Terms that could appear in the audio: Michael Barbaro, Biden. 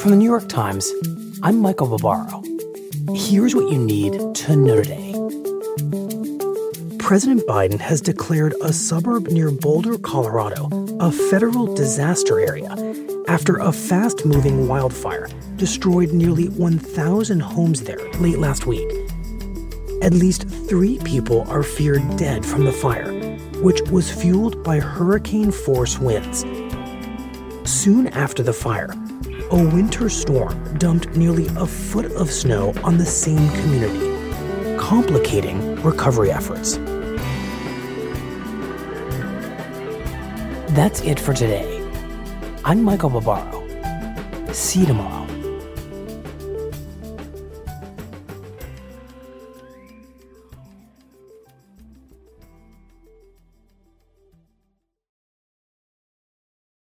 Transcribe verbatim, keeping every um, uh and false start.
From the New York Times, I'm Michael Barbaro. Here's what you need to know today. President Biden has declared a suburb near Boulder, Colorado, a federal disaster area after a fast-moving wildfire destroyed nearly one thousand homes there late last week. At least three people are feared dead from the fire, which was fueled by hurricane-force winds. Soon after the fire, a winter storm dumped nearly a foot of snow on the same community, complicating recovery efforts. That's it for today. I'm Michael Barbaro. See you tomorrow.